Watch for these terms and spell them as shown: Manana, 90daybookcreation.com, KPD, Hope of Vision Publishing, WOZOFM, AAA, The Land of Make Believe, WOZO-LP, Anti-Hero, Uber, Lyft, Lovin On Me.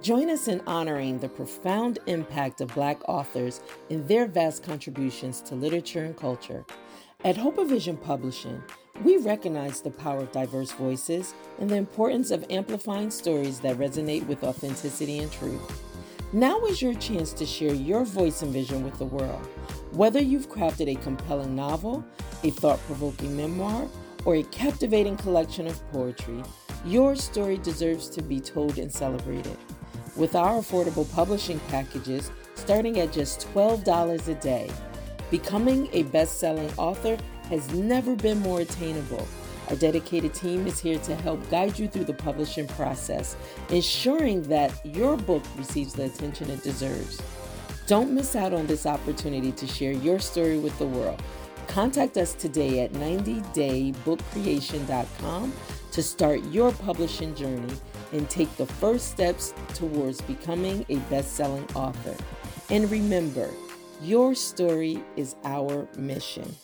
Join us in honoring the profound impact of Black authors and their vast contributions to literature and culture. At Hope of Vision Publishing, we recognize the power of diverse voices and the importance of amplifying stories that resonate with authenticity and truth. Now is your chance to share your voice and vision with the world. Whether you've crafted a compelling novel, a thought-provoking memoir, or a captivating collection of poetry, your story deserves to be told and celebrated. With our affordable publishing packages starting at just $12 a day, becoming a best-selling author has never been more attainable. Our dedicated team is here to help guide you through the publishing process, ensuring that your book receives the attention it deserves. Don't miss out on this opportunity to share your story with the world. Contact us today at 90daybookcreation.com to start your publishing journey and take the first steps towards becoming a best-selling author. And remember, your story is our mission.